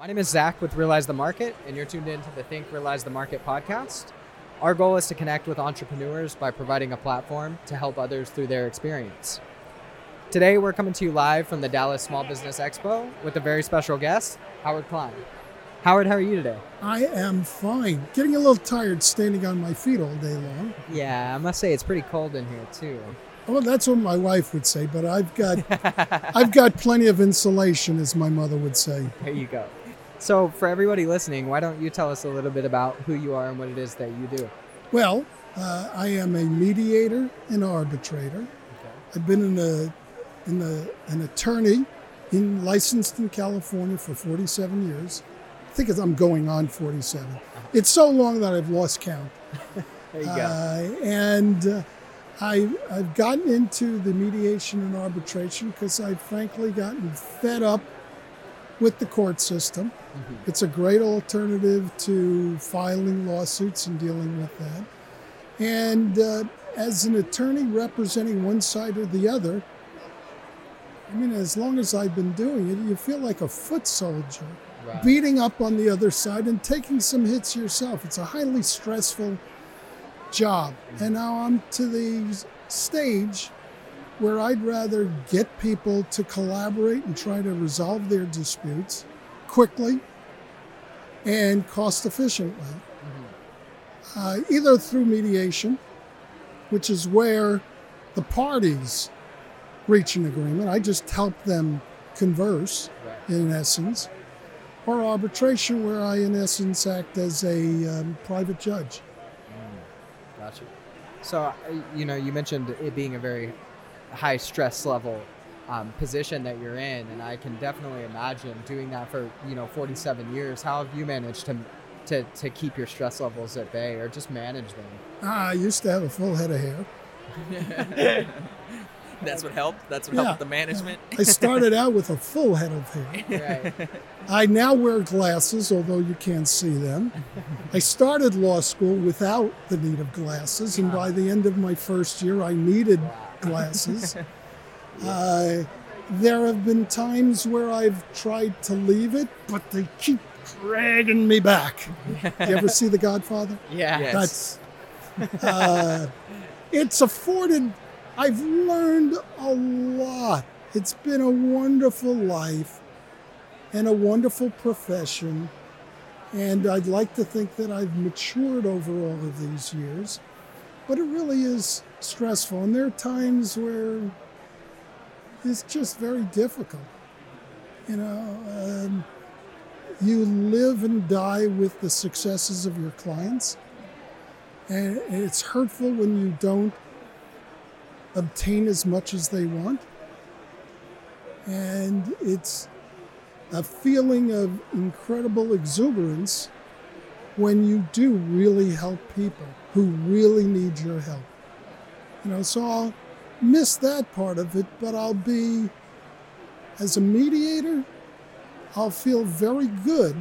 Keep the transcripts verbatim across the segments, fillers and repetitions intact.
My name is Zach with Realize the Market, and you're tuned in to the Think Realize the Market podcast. Our goal is to connect with entrepreneurs by providing a platform to help others through their experience. Today, we're coming to you live from the Dallas Small Business Expo with a very special guest, Howard Klein. Howard, how are you today? I am fine. Getting a little tired standing on my feet all day long. Yeah, I must say it's pretty cold in here too. Well, that's what my wife would say, but I've got I've got plenty of insulation, as my mother would say. There you go. So for everybody listening, why don't you tell us a little bit about who you are and what it is that you do? Well, uh, I am a mediator and arbitrator. Okay. I've been in a, in a, an attorney in, licensed in California for forty-seven years. I think I'm going on forty-seven. It's so long that I've lost count. There you go. Uh, and uh, I, I've gotten into the mediation and arbitration because I've frankly gotten fed up with the court system. Mm-hmm. It's a great alternative to filing lawsuits and dealing with that. And uh, as an attorney representing one side or the other, I mean, as long as I've been doing it, you feel like a foot soldier. Right. Beating up on the other side and taking some hits yourself. It's a highly stressful job. Mm-hmm. And now I'm to the stage where I'd rather get people to collaborate and try to resolve their disputes quickly and cost efficiently. Mm-hmm. Uh, either through mediation, which is where the parties reach an agreement. I just help them converse, right, in essence. Or arbitration, where I, in essence, act as a um, private judge. Mm, gotcha. So, you know, you mentioned it being a very high stress level um, position that you're in, and I can definitely imagine doing that for, you know, forty-seven years. How have you managed to to, to keep your stress levels at bay, or just manage them? Ah, I used to have a full head of hair. That's what helped. That's what yeah. helped the management. I started out with a full head of hair. Right. I now wear glasses, although you can't see them. I started law school without the need of glasses, and wow. by the end of my first year, I needed wow. glasses. yeah. uh, there have been times where I've tried to leave it, but they keep dragging me back. You ever see The Godfather? Yeah. Yes. That's. Uh, it's afforded. I've learned a lot. It's been a wonderful life and a wonderful profession. And I'd like to think that I've matured over all of these years, but it really is stressful. And there are times where it's just very difficult. You know, um, you live and die with the successes of your clients. And it's hurtful when you don't obtain as much as they want. And it's a feeling of incredible exuberance when you do really help people who really need your help. You know, so I'll miss that part of it, but I'll be, as a mediator, I'll feel very good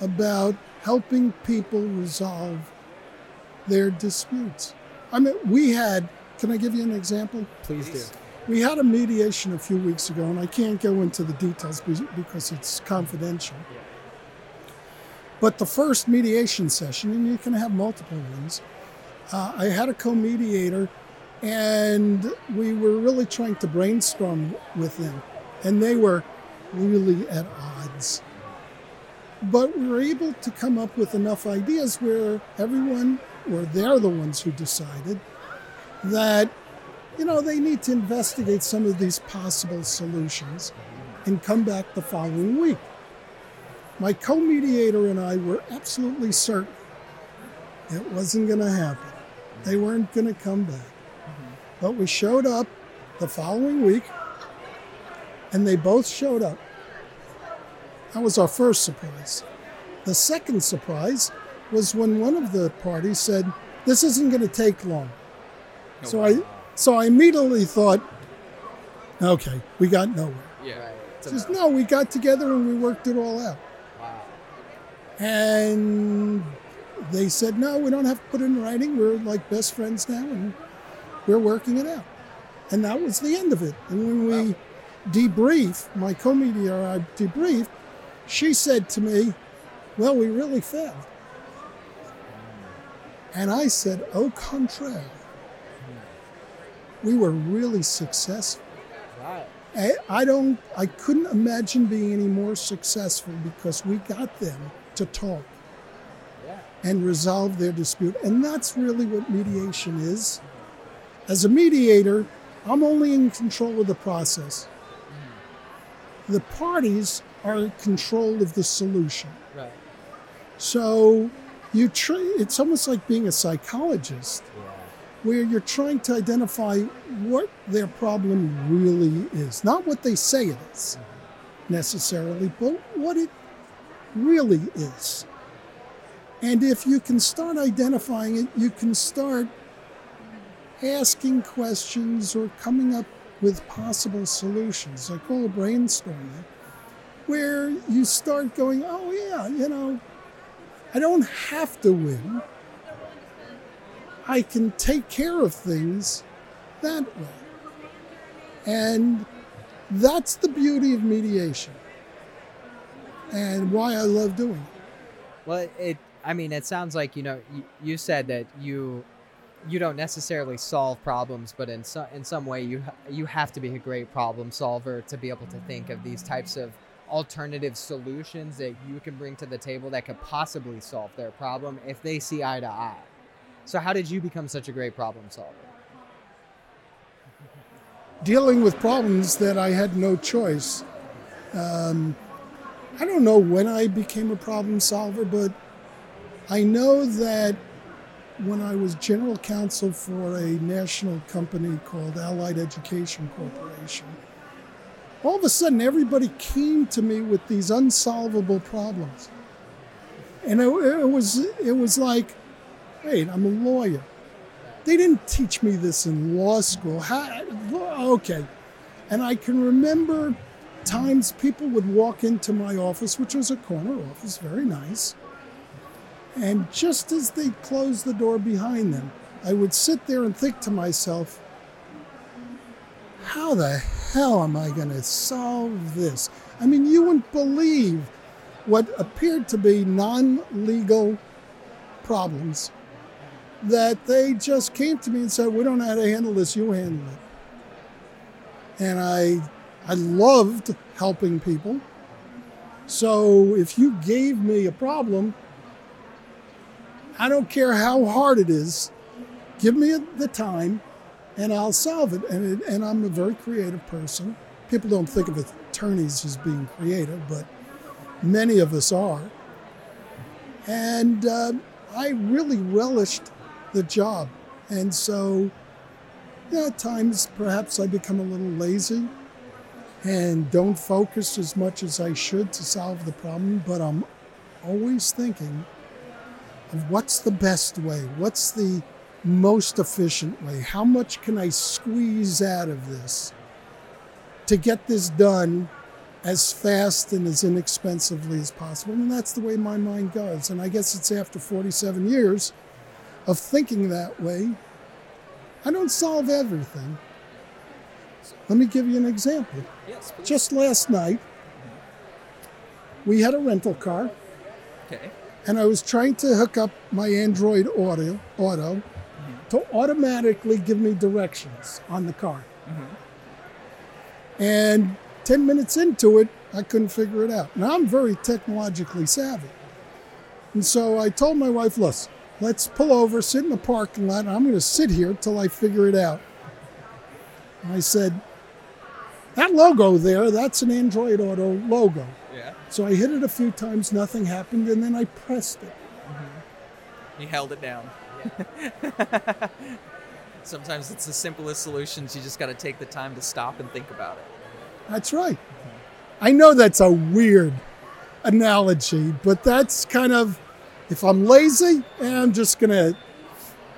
about helping people resolve their disputes. I mean, we had Can I give you an example? Please do. We had a mediation a few weeks ago, and I can't go into the details because it's confidential. Yeah. But the first mediation session, and you can have multiple ones, uh, I had a co-mediator, and we were really trying to brainstorm with them. And they were really at odds. But we were able to come up with enough ideas where everyone, or they're the ones who decided, that, you know, they need to investigate some of these possible solutions and come back the following week. My co-mediator and I were absolutely certain it wasn't going to happen. They weren't going to come back. But we showed up the following week, and they both showed up. That was our first surprise. The second surprise was when one of the parties said, "This isn't going to take long." So I so I immediately thought, okay, we got nowhere. Yeah. Just, no, we got together and we worked it all out. Wow. And they said, no, we don't have to put it in writing. We're like best friends now, and we're working it out. And that was the end of it. And when we wow. debriefed, my co-mediator, I debriefed, she said to me, well, we really failed. And I said, au contraire, we were really successful. Right. I, I don't, I couldn't imagine being any more successful because we got them to talk yeah. and resolve their dispute. And that's really what mediation is. As a mediator, I'm only in control of the process. The parties are in control of the solution. Right. So you try, it's almost like being a psychologist yeah. where you're trying to identify what their problem really is. Not what they say it is mm-hmm. necessarily, but what it really is. And if you can start identifying it, you can start asking questions or coming up with possible solutions. I call it brainstorming, where you start going, oh yeah, you know, I don't have to win. I can take care of things that way. And that's the beauty of mediation and why I love doing it. Well, it, I mean, it sounds like, you know, you, you said that you you don't necessarily solve problems, but in some in some way you you have to be a great problem solver to be able to think of these types of alternative solutions that you can bring to the table that could possibly solve their problem if they see eye to eye. So how did you become such a great problem solver? Dealing with problems that I had no choice. Um, I don't know when I became a problem solver, but I know that when I was general counsel for a national company called Allied Education Corporation, all of a sudden everybody came to me with these unsolvable problems. And it, it was it was like, wait, I'm a lawyer. They didn't teach me this in law school. How, okay. And I can remember times people would walk into my office, which was a corner office, very nice. And just as they closed the door behind them, I would sit there and think to myself, how the hell am I going to solve this? I mean, you wouldn't believe what appeared to be non-legal problems that they just came to me and said, we don't know how to handle this, you handle it. And I, I loved helping people. So if you gave me a problem, I don't care how hard it is, give me the time and I'll solve it. And, it, and I'm a very creative person. People don't think of attorneys as being creative, but many of us are. And uh, I really relished the job. And so yeah, at times perhaps I become a little lazy and don't focus as much as I should to solve the problem, but I'm always thinking, what's the best way? What's the most efficient way? How much can I squeeze out of this to get this done as fast and as inexpensively as possible? And that's the way my mind goes. And I guess it's after forty-seven years of thinking that way, I don't solve everything. Let me give you an example. Yes, please. Just last night, we had a rental car. Okay. And I was trying to hook up my Android Auto, auto mm-hmm. to automatically give me directions on the car. Mm-hmm. And ten minutes into it, I couldn't figure it out. Now, I'm very technologically savvy. And so I told my wife, listen, let's pull over, sit in the parking lot, and I'm going to sit here till I figure it out. And I said, that logo there, that's an Android Auto logo. Yeah. So I hit it a few times, nothing happened, and then I pressed it. Mm-hmm. You held it down. Yeah. Sometimes it's the simplest solutions. You just got to take the time to stop and think about it. That's right. Mm-hmm. I know that's a weird analogy, but that's kind of, if I'm lazy, I'm just going to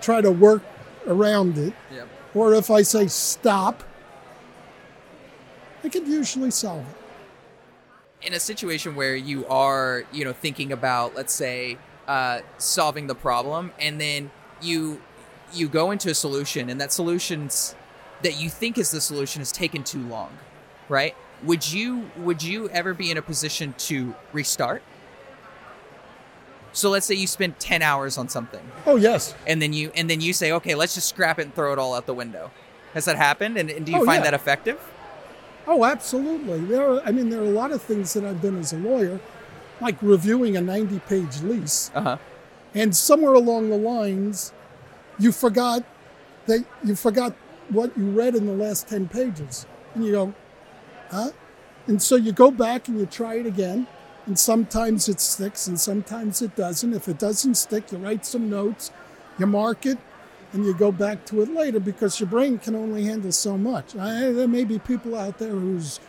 try to work around it. Yep. Or if I say stop, I could usually solve it. In a situation where you are, you know, thinking about, let's say, uh, solving the problem, and then you you go into a solution, and that solution's that you think is the solution is taken too long, right? Would you would you ever be in a position to restart? So let's say you spend ten hours on something. Oh, yes. And then you and then you say, okay, let's just scrap it and throw it all out the window. Has that happened? And, and do you oh, find yeah. that effective? Oh, absolutely. There are, I mean, there are a lot of things that I've done as a lawyer, like reviewing a ninety-page lease. Uh-huh. And somewhere along the lines, you forgot that you forgot what you read in the last ten pages. And you go, huh? And so you go back and you try it again. And sometimes it sticks and sometimes it doesn't. If it doesn't stick, you write some notes, you mark it, and you go back to it later because your brain can only handle so much. I, there may be people out there whose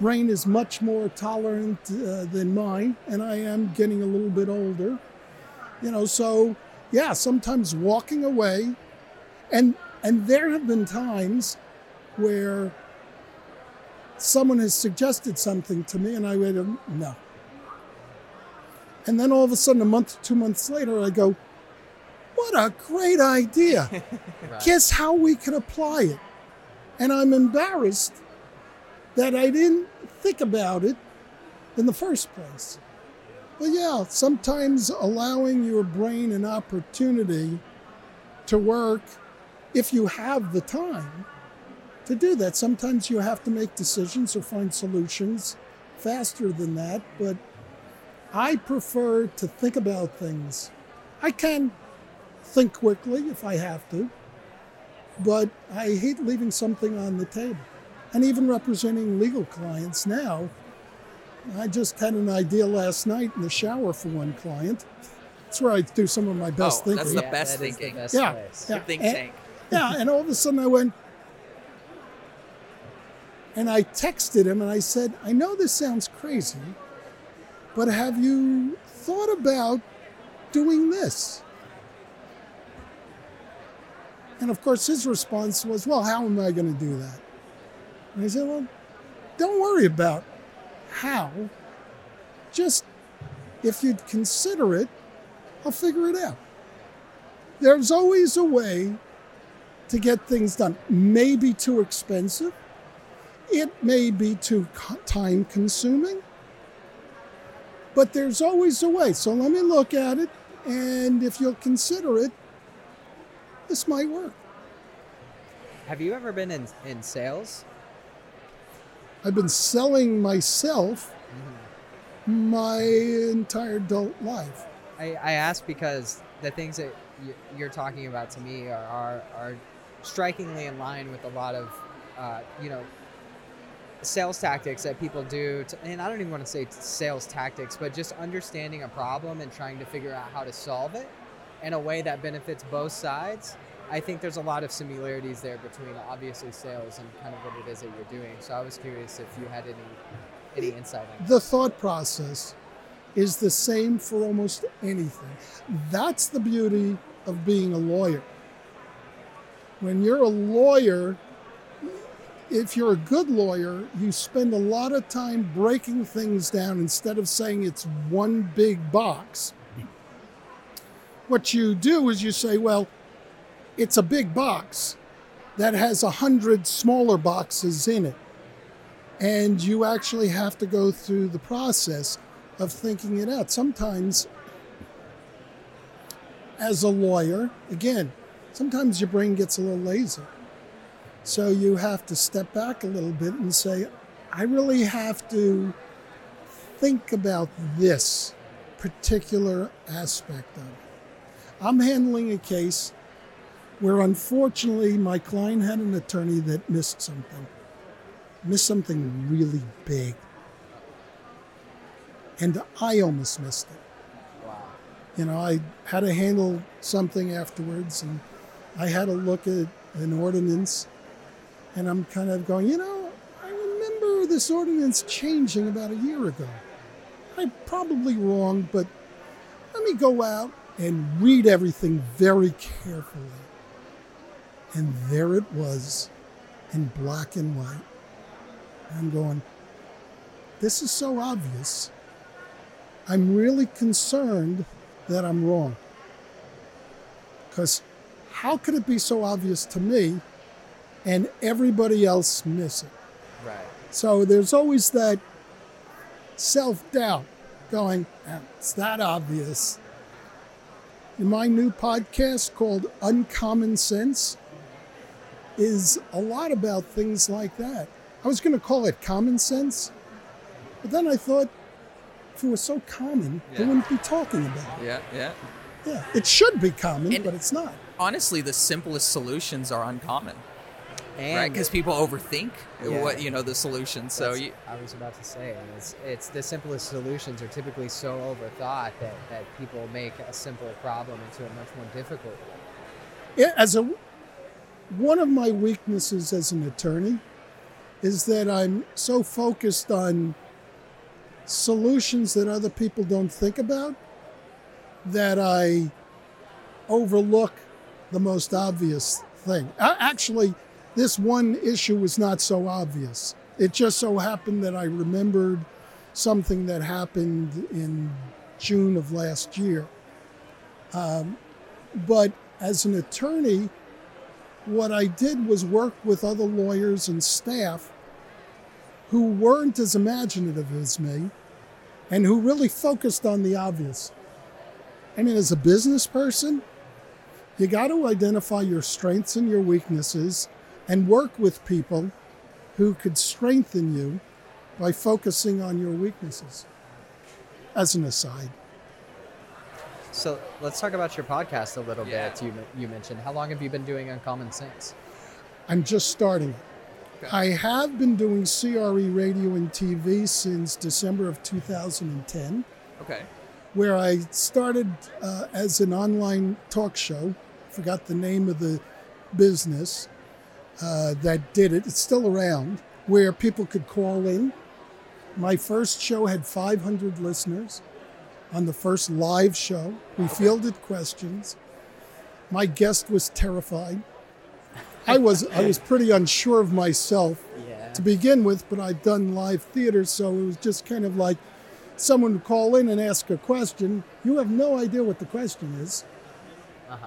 brain is much more tolerant uh, than mine, and I am getting a little bit older. You know, so yeah, sometimes walking away. And, and there have been times where someone has suggested something to me and I went, no. And then all of a sudden, a month, two months later, I go, what a great idea. Right. Guess how we could apply it. And I'm embarrassed that I didn't think about it in the first place. But yeah, sometimes allowing your brain an opportunity to work, if you have the time to do that. Sometimes you have to make decisions or find solutions faster than that, but I prefer to think about things. I can think quickly if I have to, but I hate leaving something on the table. And even representing legal clients now, I just had an idea last night in the shower for one client. That's where I do some of my best oh, thinking. That's the yeah, best that thinking. The best yeah, yeah. The think and, tank. Yeah, and all of a sudden I went, and I texted him and I said, I know this sounds crazy, but have you thought about doing this? And of course, his response was, well, how am I going to do that? And I said, well, don't worry about how. Just if you'd consider it, I'll figure it out. There's always a way to get things done. Maybe too expensive. It may be too time consuming. But there's always a way. So let me look at it, and if you'll consider it, this might work. Have you ever been in, in sales? I've been selling myself mm-hmm. my entire adult life. I, I ask because the things that you're talking about to me are, are, are strikingly in line with a lot of, uh, you know, sales tactics that people do to, and I don't even want to say sales tactics, but just understanding a problem and trying to figure out how to solve it in a way that benefits both sides. I think there's a lot of similarities there between obviously sales and kind of what it is that you're doing. So I was curious if you had any any insight on that. The thought process is the same for almost anything. That's the beauty of being a lawyer. When you're a lawyer, if you're a good lawyer, you spend a lot of time breaking things down instead of saying it's one big box. What you do is you say, well, it's a big box that has a hundred smaller boxes in it. And you actually have to go through the process of thinking it out. Sometimes, as a lawyer, again, sometimes your brain gets a little lazy. So you have to step back a little bit and say, I really have to think about this particular aspect of it. I'm handling a case where, unfortunately, my client had an attorney that missed something, missed something really big. And I almost missed it. Wow. You know, I had to handle something afterwards, and I had to look at an ordinance. And I'm kind of going, you know, I remember this ordinance changing about a year ago. I'm probably wrong, but let me go out and read everything very carefully. And there it was in black and white. I'm going, this is so obvious. I'm really concerned that I'm wrong. Because how could it be so obvious to me and everybody else miss it? Right. So there's always that self-doubt going, it's that obvious. In my new podcast called Uncommon Sense is a lot about things like that. I was going to call it Common Sense, but then I thought, if it was so common, yeah. they wouldn't be talking about it. Yeah, yeah. Yeah, it should be common, and but it's not. Honestly, the simplest solutions are uncommon, and right? Because people overthink yeah. what you know the solution. So you, I was about to say, it's, it's the simplest solutions are typically so overthought that, that people make a simple problem into a much more difficult one. Yeah, as a one of my weaknesses as an attorney is that I'm so focused on solutions that other people don't think about that I overlook the most obvious thing. Actually, this one issue was not so obvious. It just so happened that I remembered something that happened in June of last year. Um, but as an attorney, what I did was work with other lawyers and staff who weren't as imaginative as me and who really focused on the obvious. I mean, as a business person, you got to identify your strengths and your weaknesses and work with people who could strengthen you by focusing on your weaknesses, as an aside. So let's talk about your podcast a little yeah. bit. You, you mentioned, how long have you been doing Uncommon Sense? I'm just starting. Okay. I have been doing C R E Radio and T V since December of two thousand ten. Okay. Where I started uh, as an online talk show, forgot the name of the business uh, that did it, it's still around, where people could call in. My first show had five hundred listeners on the first live show. We okay. fielded questions. My guest was terrified. I was I was pretty unsure of myself yeah. to begin with, but I'd done live theater, so it was just kind of like, someone would call in and ask a question. You have no idea what the question is, uh-huh.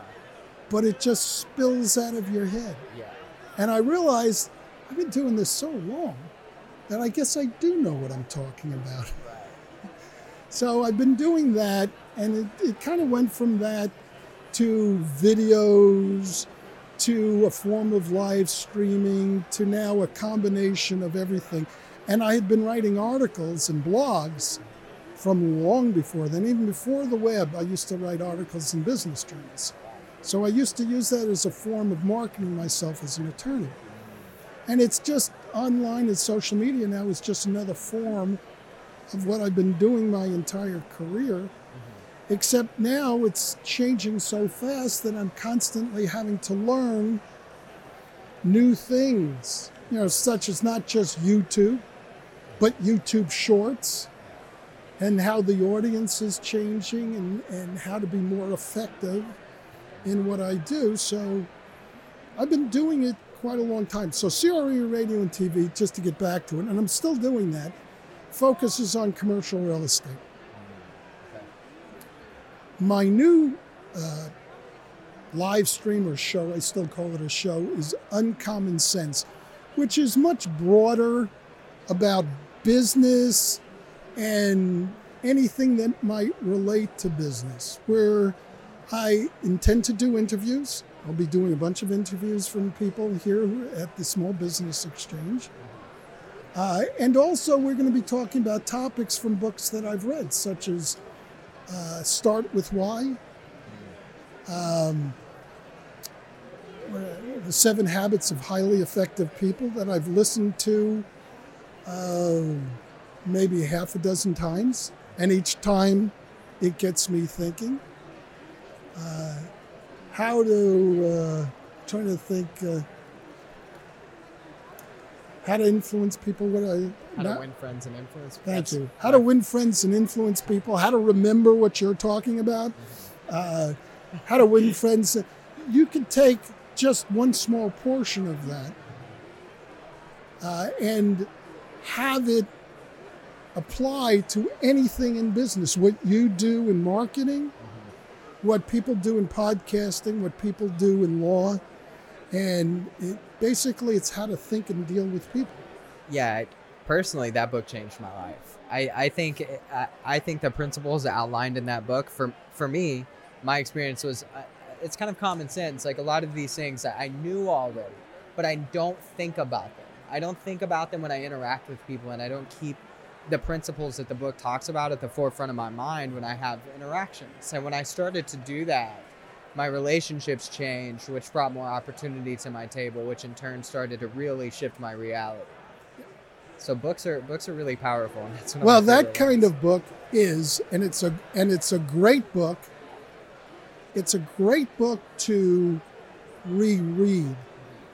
but it just spills out of your head. Yeah. And I realized I've been doing this so long that I guess I do know what I'm talking about. Right. So I've been doing that, and it, it kind of went from that to videos, to a form of live streaming, to now a combination of everything. And I had been writing articles and blogs from long before then. Even before the web, I used to write articles in business journals. So I used to use that as a form of marketing myself as an attorney. And it's just online and social media now is just another form of what I've been doing my entire career, mm-hmm. except now it's changing so fast that I'm constantly having to learn new things, you know, such as not just YouTube, but YouTube Shorts, and how the audience is changing, and, and how to be more effective in what I do. So I've been doing it quite a long time. So C R E Radio and T V, just to get back to it, and I'm still doing that, focuses on commercial real estate. My new uh, live stream or show, I still call it a show, is Uncommon Sense, which is much broader about business and anything that might relate to business, where I intend to do interviews. I'll be doing a bunch of interviews from people here at the Small Business Exchange. Uh, and also we're going to be talking about topics from books that I've read, such as uh, Start With Why, um, The Seven Habits of Highly Effective People that I've listened to uh, maybe half a dozen times, and each time it gets me thinking. Uh, how to, uh, trying to think, uh, how to influence people. What I, how not, to win friends and influence people. Thank you. How to win friends and influence people. How to remember what you're talking about. Uh, how to win friends. You can take just one small portion of that uh, and have it apply to anything in business, what you do in marketing, mm-hmm. what people do in podcasting, what people do in law. And it, basically it's how to think and deal with people. Yeah, personally, that book changed my life. I, I think I, I think the principles outlined in that book, for for me, my experience was, uh, it's kind of common sense. Like a lot of these things I knew already, but I don't think about them. I don't think about them when I interact with people, and I don't keep the principles that the book talks about at the forefront of my mind when I have interactions. And when I started to do that, my relationships changed, which brought more opportunity to my table, which in turn started to really shift my reality. So books are books are really powerful. And that's well, that kind ones. of book is, and it's a and it's a great book. It's a great book to reread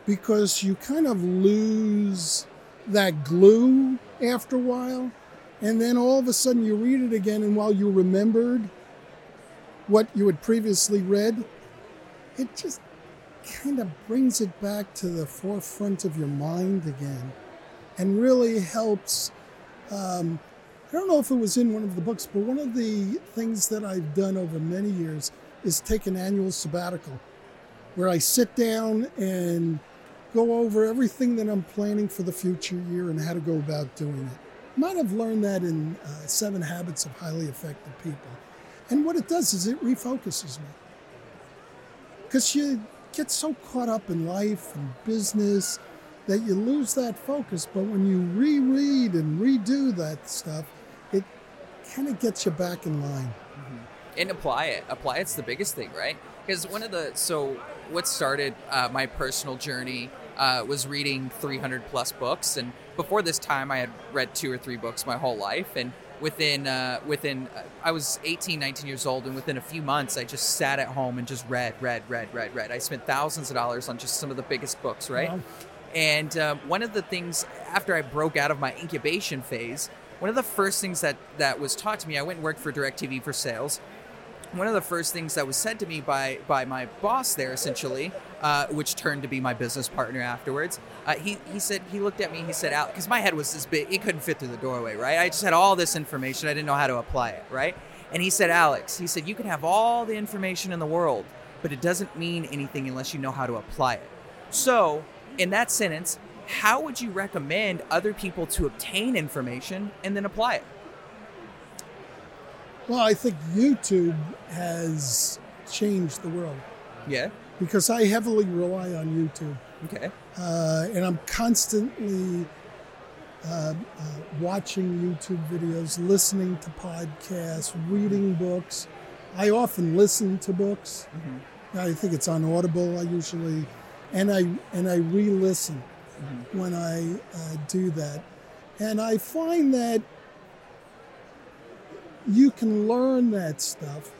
because you kind of lose that glue after a while, and then all of a sudden you read it again, and while you remembered what you had previously read, it just kind of brings it back to the forefront of your mind again and really helps. Um, I don't know if it was in one of the books, but one of the things that I've done over many years is take an annual sabbatical where I sit down and go over everything that I'm planning for the future year and how to go about doing it. Might have learned that in uh, Seven Habits of Highly Effective People. And what it does is it refocuses me. Because you get so caught up in life and business that you lose that focus. But when you reread and redo that stuff, it kind of gets you back in line. Mm-hmm. And apply it. Apply it's the biggest thing, right? Because one of the, so what started uh, my personal journey uh, was reading three hundred plus books. And before this time, I had read two or three books my whole life. And within, uh, within, uh, I was eighteen, nineteen years old. And within a few months, I just sat at home and just read, read, read, read, read. I spent thousands of dollars on just some of the biggest books, right? Wow. And um, one of the things, after I broke out of my incubation phase, one of the first things that, that was taught to me, I went and worked for DirecTV for sales. One of the first things that was said to me by by my boss there, essentially, uh, which turned to be my business partner afterwards, uh, he he said, he looked at me, he said, because my head was this big, it couldn't fit through the doorway, right? I just had all this information, I didn't know how to apply it, right? And he said, Alex, he said, you can have all the information in the world, but it doesn't mean anything unless you know how to apply it. So, in that sentence, how would you recommend other people to obtain information and then apply it? Well, I think YouTube has changed the world. Yeah. Because I heavily rely on YouTube. Okay. Uh, and I'm constantly uh, uh, watching YouTube videos, listening to podcasts, reading books. I often listen to books. Mm-hmm. I think it's on Audible. I usually, and I and I re-listen mm-hmm. when I uh, do that, and I find that you can learn that stuff,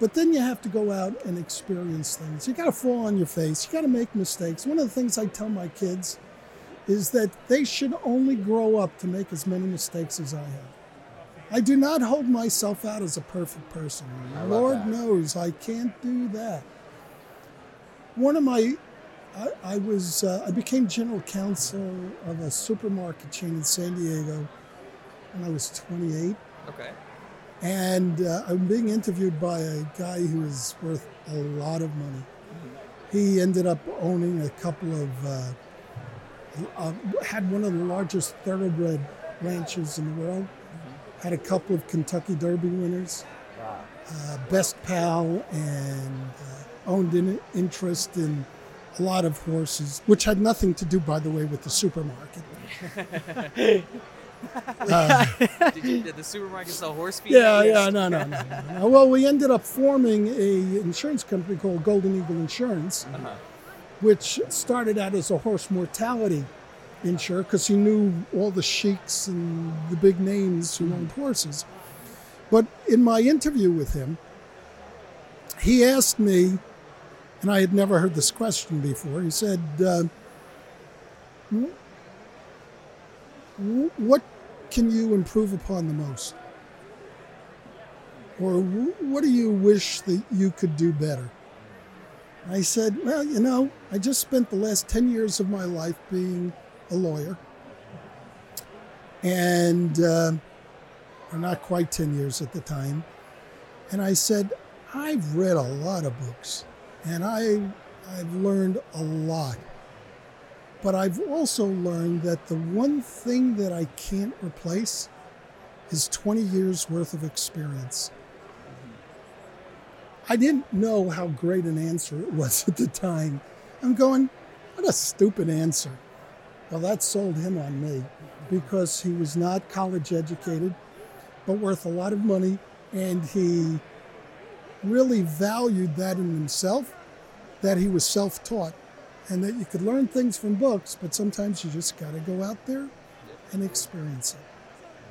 but then you have to go out and experience things. You got to fall on your face. You got to make mistakes. One of the things I tell my kids is that they should only grow up to make as many mistakes as I have. I do not hold myself out as a perfect person. Lord knows I can't do that. One of my, I, I was, uh, I became general counsel of a supermarket chain in San Diego when I was twenty-eight. Okay. And uh, I'm being interviewed by a guy who is worth a lot of money. Mm-hmm. He ended up owning a couple of, uh, uh, had one of the largest thoroughbred ranches in the world, mm-hmm. had a couple of Kentucky Derby winners, wow. uh, Best Pal, and uh, owned an interest in a lot of horses, which had nothing to do, by the way, with the supermarket. Uh, did, you, did the supermarket sell horse feed? Yeah, yeah, no, no, no, no, no. Well, we ended up forming a insurance company called Golden Eagle Insurance, uh-huh. which started out as a horse mortality insurer because he knew all the sheiks and the big names who owned horses. But in my interview with him, he asked me, and I had never heard this question before, he said, uh, what can you improve upon the most? Or what do you wish that you could do better? I said, well, you know, I just spent the last ten years of my life being a lawyer. And, uh, or not quite ten years at the time. And I said, I've read a lot of books and I, I've learned a lot. But I've also learned that the one thing that I can't replace is twenty years worth of experience. I didn't know how great an answer it was at the time. I'm going, what a stupid answer. Well, that sold him on me because he was not college educated, but worth a lot of money. And he really valued that in himself, that he was self-taught and that you could learn things from books, but sometimes you just got to go out there and experience it.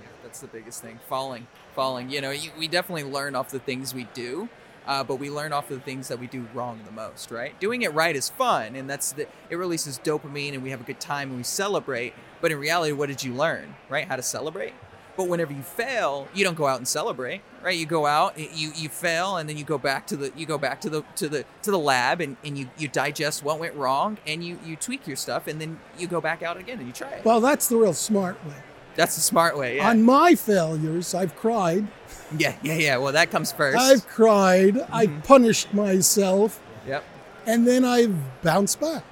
Yeah, that's the biggest thing, falling, falling. You know, you, we definitely learn off the things we do. Uh, but we learn off of the things that we do wrong the most, right? Doing it right is fun, and that's the, it releases dopamine, and we have a good time, and we celebrate. But in reality, what did you learn, right? How to celebrate. But whenever you fail, you don't go out and celebrate, right? You go out, you you fail, and then you go back to the you go back to the to the to the lab, and, and you, you digest what went wrong, and you you tweak your stuff, and then you go back out again and you try it. Well, that's the real smart way. That's the smart way, yeah. On my failures, I've cried. Yeah, yeah, yeah. Well, that comes first. I've cried. Mm-hmm. I punished myself. Yep. And then I bounced back.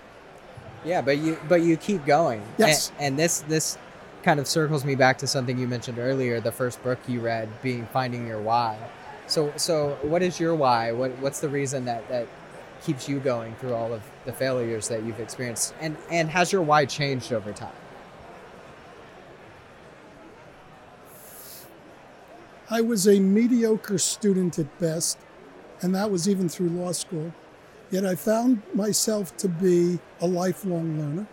Yeah, but you but you keep going. Yes. And, and this this kind of circles me back to something you mentioned earlier, the first book you read, being Finding Your Why. So so what is your why? What what's the reason that, that keeps you going through all of the failures that you've experienced? And and has your why changed over time? I was a mediocre student at best, and that was even through law school. Yet I found myself to be a lifelong learner.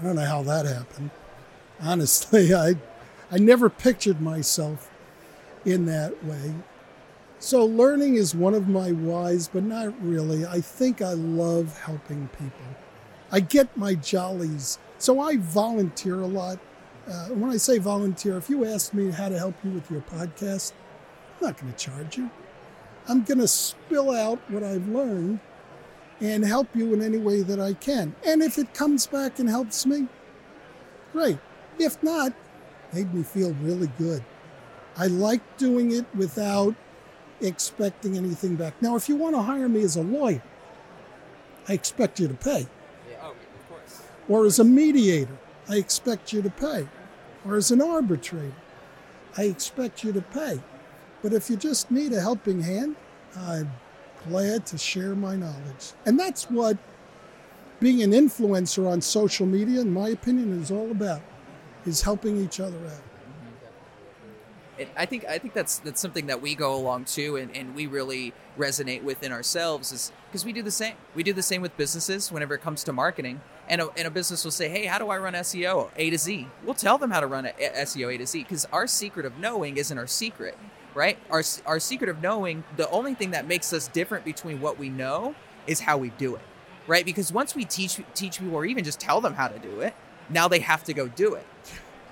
I don't know how that happened. Honestly, I I never pictured myself in that way. So learning is one of my whys, but not really. I think I love helping people. I get my jollies. So I volunteer a lot. Uh, when I say volunteer, if you ask me how to help you with your podcast, I'm not going to charge you. I'm going to spill out what I've learned and help you in any way that I can. And if it comes back and helps me, great. If not, it made me feel really good. I like doing it without expecting anything back. Now, if you want to hire me as a lawyer, I expect you to pay. Yeah. Oh, of course. Or as a mediator, I expect you to pay. Or as an arbitrator, I expect you to pay. But if you just need a helping hand, I'm glad to share my knowledge. And that's what being an influencer on social media, in my opinion, is all about, is helping each other out. And I think I think that's that's something that we go along to, and, and we really resonate within ourselves, is because we do the same. We do the same with businesses whenever it comes to marketing. And a, and a business will say, hey, how do I run S E O A to Z? We'll tell them how to run a, a S E O A to Z, because our secret of knowing isn't our secret, right? Our our secret of knowing, the only thing that makes us different between what we know is how we do it, right? Because once we teach teach people, or even just tell them how to do it, now they have to go do it,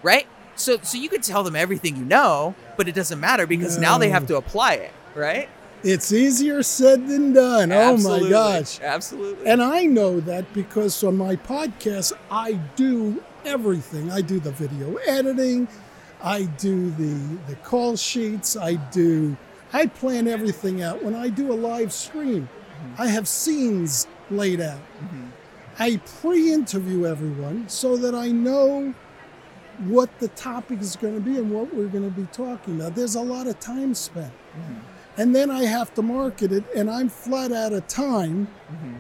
right? So so you could tell them everything you know, but it doesn't matter, because no. Now they have to apply it, right? It's easier said than done. Absolutely. Oh, my gosh. Absolutely. And I know that because on my podcast, I do everything. I do the video editing. I do the, the call sheets. I do, I plan everything out. When I do a live stream, mm-hmm. I have scenes laid out. Mm-hmm. I pre-interview everyone so that I know what the topic is going to be and what we're going to be talking about. There's a lot of time spent. Mm-hmm. And then I have to market it, and I'm flat out of time, mm-hmm.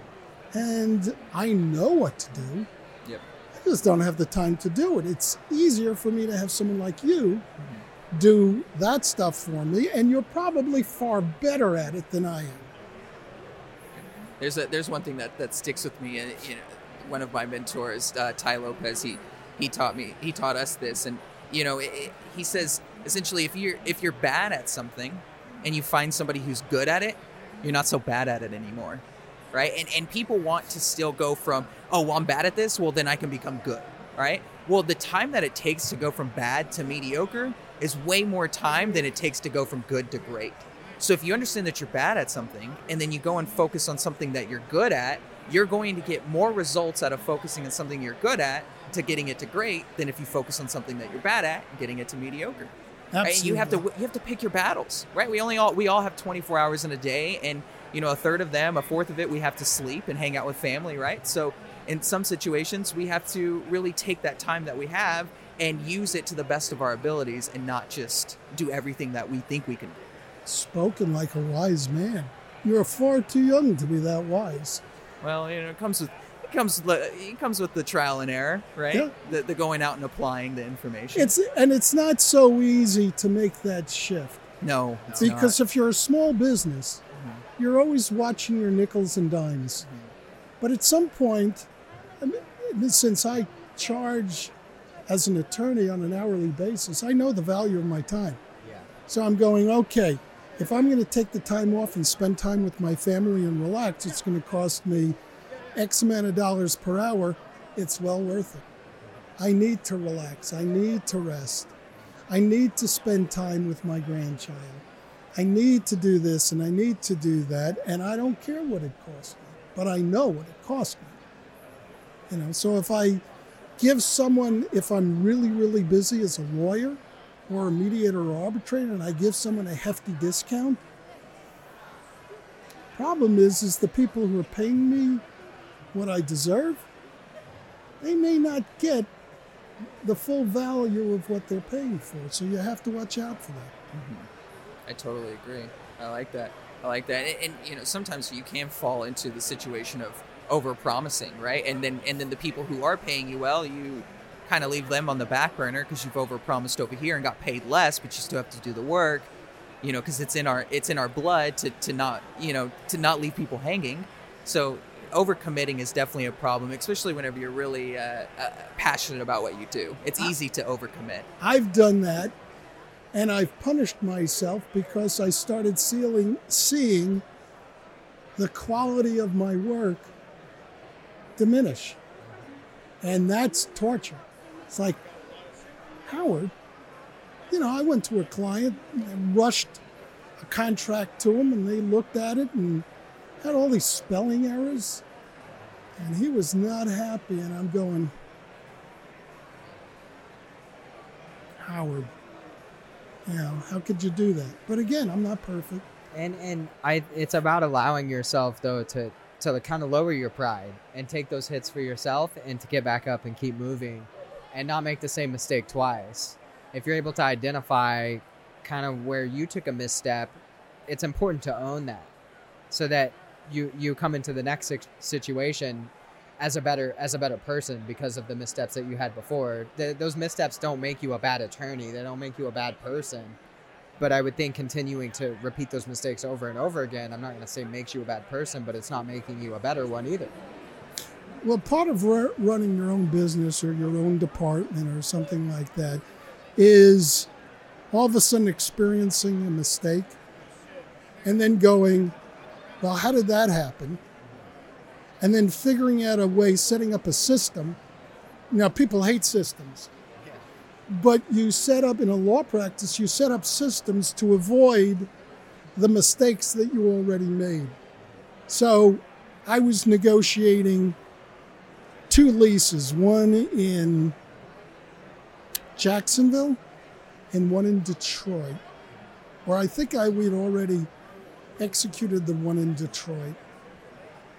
and I know what to do. Yep. I just don't have the time to do it. It's easier for me to have someone like you mm-hmm. do that stuff for me, and you're probably far better at it than I am. There's a, there's one thing that, that sticks with me, and you know, one of my mentors, uh, Tai Lopez, he he taught me, he taught us this, and you know, it, it, he says essentially, if you're if you're bad at something, and you find somebody who's good at it, you're not so bad at it anymore, right? And and people want to still go from, oh, well, I'm bad at this, well, then I can become good, right? Well, the time that it takes to go from bad to mediocre is way more time than it takes to go from good to great. So if you understand that you're bad at something, and then you go and focus on something that you're good at, you're going to get more results out of focusing on something you're good at to getting it to great than if you focus on something that you're bad at and getting it to mediocre. Right? You have to you have to pick your battles, right? We only all we all have twenty-four hours in a day, and you know a third of them, a fourth of it, we have to sleep and hang out with family, right? So in some situations, we have to really take that time that we have and use it to the best of our abilities and not just do everything that we think we can do. Spoken like a wise man. You're far too young to be that wise. Well, you know, it comes with it comes it comes with the trial and error, right? Yeah. The, the going out and applying the information. It's and it's not so easy to make that shift. No, it's because not. If you're a small business, mm-hmm. you're always watching your nickels and dimes. Mm-hmm. But at some point, I mean, since I charge as an attorney on an hourly basis, I know the value of my time. Yeah. So I'm going, okay, if I'm going to take the time off and spend time with my family and relax, it's going to cost me X amount of dollars per hour. It's well worth it. I need to relax. I need to rest. I need to spend time with my grandchild. I need to do this and I need to do that. And I don't care what it costs me. But I know what it costs me. You know, so if I give someone, if I'm really, really busy as a lawyer or a mediator or arbitrator, and I give someone a hefty discount, problem is, is the people who are paying me what I deserve, they may not get the full value of what they're paying for. So you have to watch out for that. Mm-hmm. I totally agree. I like that. I like that. And, and, you know, sometimes you can fall into the situation of over-promising, right? And then and then the people who are paying you well, you kind of leave them on the back burner because you've over-promised over here and got paid less, but you still have to do the work, you know, because it's in our it's in our blood to, to not, you know, to not leave people hanging. So over-committing is definitely a problem, especially whenever you're really uh, uh, passionate about what you do. It's easy to over-commit. I've done that. And I've punished myself because I started sealing, seeing the quality of my work diminish. And that's torture. It's like, Howard, you know, I went to a client and rushed a contract to him and they looked at it and had all these spelling errors. And he was not happy. And I'm going, Howard. You know, how could you do that? But again, I'm not perfect. And and I, it's about allowing yourself, though, to, to kind of lower your pride and take those hits for yourself and to get back up and keep moving and not make the same mistake twice. If you're able to identify kind of where you took a misstep, it's important to own that so that you, you come into the next situation as a better as a better person because of the missteps that you had before. The, those missteps don't make you a bad attorney. They don't make you a bad person. But I would think continuing to repeat those mistakes over and over again, I'm not going to say makes you a bad person, but it's not making you a better one either. Well, part of r- running your own business or your own department or something like that is all of a sudden experiencing a mistake and then going, well, how did that happen? And then figuring out a way, setting up a system. Now, people hate systems. Yeah. But you set up, in a law practice, you set up systems to avoid the mistakes that you already made. So I was negotiating two leases, one in Jacksonville and one in Detroit, or I think I we'd already executed the one in Detroit.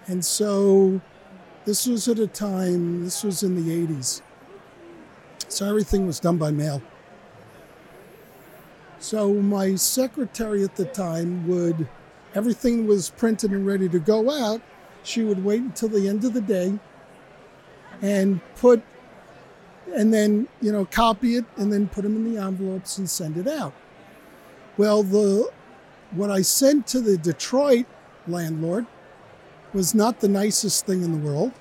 And so this was at a time, this was in the eighties. So everything was done by mail. So my secretary at the time would, everything was printed and ready to go out. She would wait until the end of the day and put, and then, you know, copy it and then put them in the envelopes and send it out. Well, the what I sent to the Detroit landlord was not the nicest thing in the world.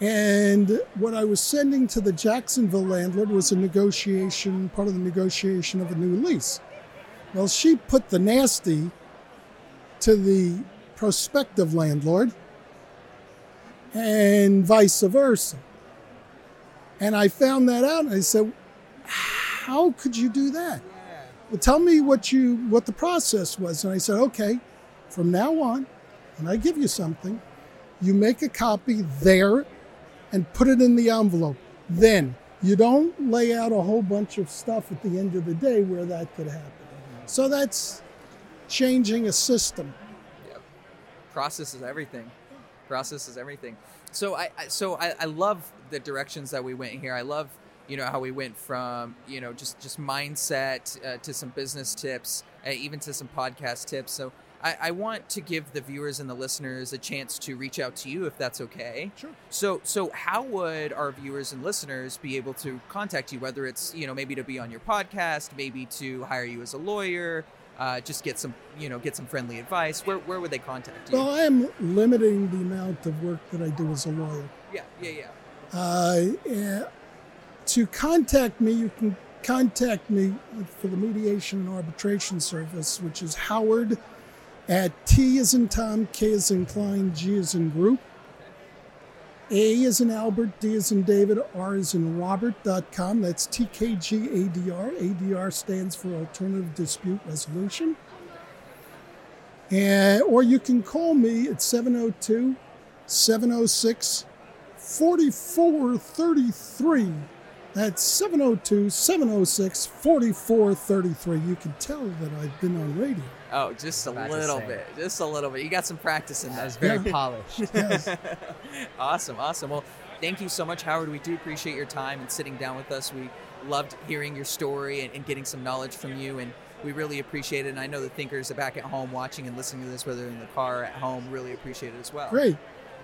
And what I was sending to the Jacksonville landlord was a negotiation, part of the negotiation of a new lease. Well, she put the nasty to the prospective landlord and vice versa. And I found that out and I said, how could you do that? Well, tell me what you what the process was. And I said, okay, from now on, when I give you something, you make a copy there and put it in the envelope. Then you don't lay out a whole bunch of stuff at the end of the day where that could happen. So that's changing a system. Yep. Process is everything. Process is everything. So I, I so I, I love the directions that we went here. I love, you know, how we went from, you know, just, just mindset uh, to some business tips, uh, even to some podcast tips. So I, I want to give the viewers and the listeners a chance to reach out to you, if that's okay. Sure. So so how would our viewers and listeners be able to contact you, whether it's, you know, maybe to be on your podcast, maybe to hire you as a lawyer, uh, just get some, you know, get some friendly advice? Where where would they contact you? Well, I am limiting the amount of work that I do as a lawyer. Yeah, yeah, yeah. Uh, yeah. To contact me, you can contact me for the mediation and arbitration service, which is Howard at T as in Tom, K as in Klein, G as in Group, A as in Albert, D as in David, R as in Robert dot com. That's T K G A D R. A D R stands for Alternative Dispute Resolution. And, or you can call me at seven oh two, seven oh six, four four three three. That's seven oh two, seven oh six, four four three three. You can tell that I've been on radio. Oh, just a little bit. Just a little bit. You got some practice in that. That was very yeah. polished. Yes. Awesome, awesome. Well, thank you so much, Howard. We do appreciate your time and sitting down with us. We loved hearing your story and, and getting some knowledge from you, and we really appreciate it. And I know the thinkers are back at home watching and listening to this, whether in the car or at home, really appreciate it as well. Great.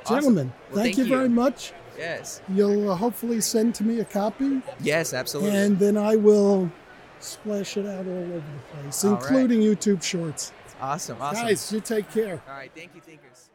Awesome. Gentlemen, well, thank, thank you very much. Yes. You'll uh, hopefully send to me a copy. Yes, absolutely. And then I will splash it out all over the place, all including right. YouTube Shorts. Awesome, awesome. Guys, you take care. All right, thank you, thinkers.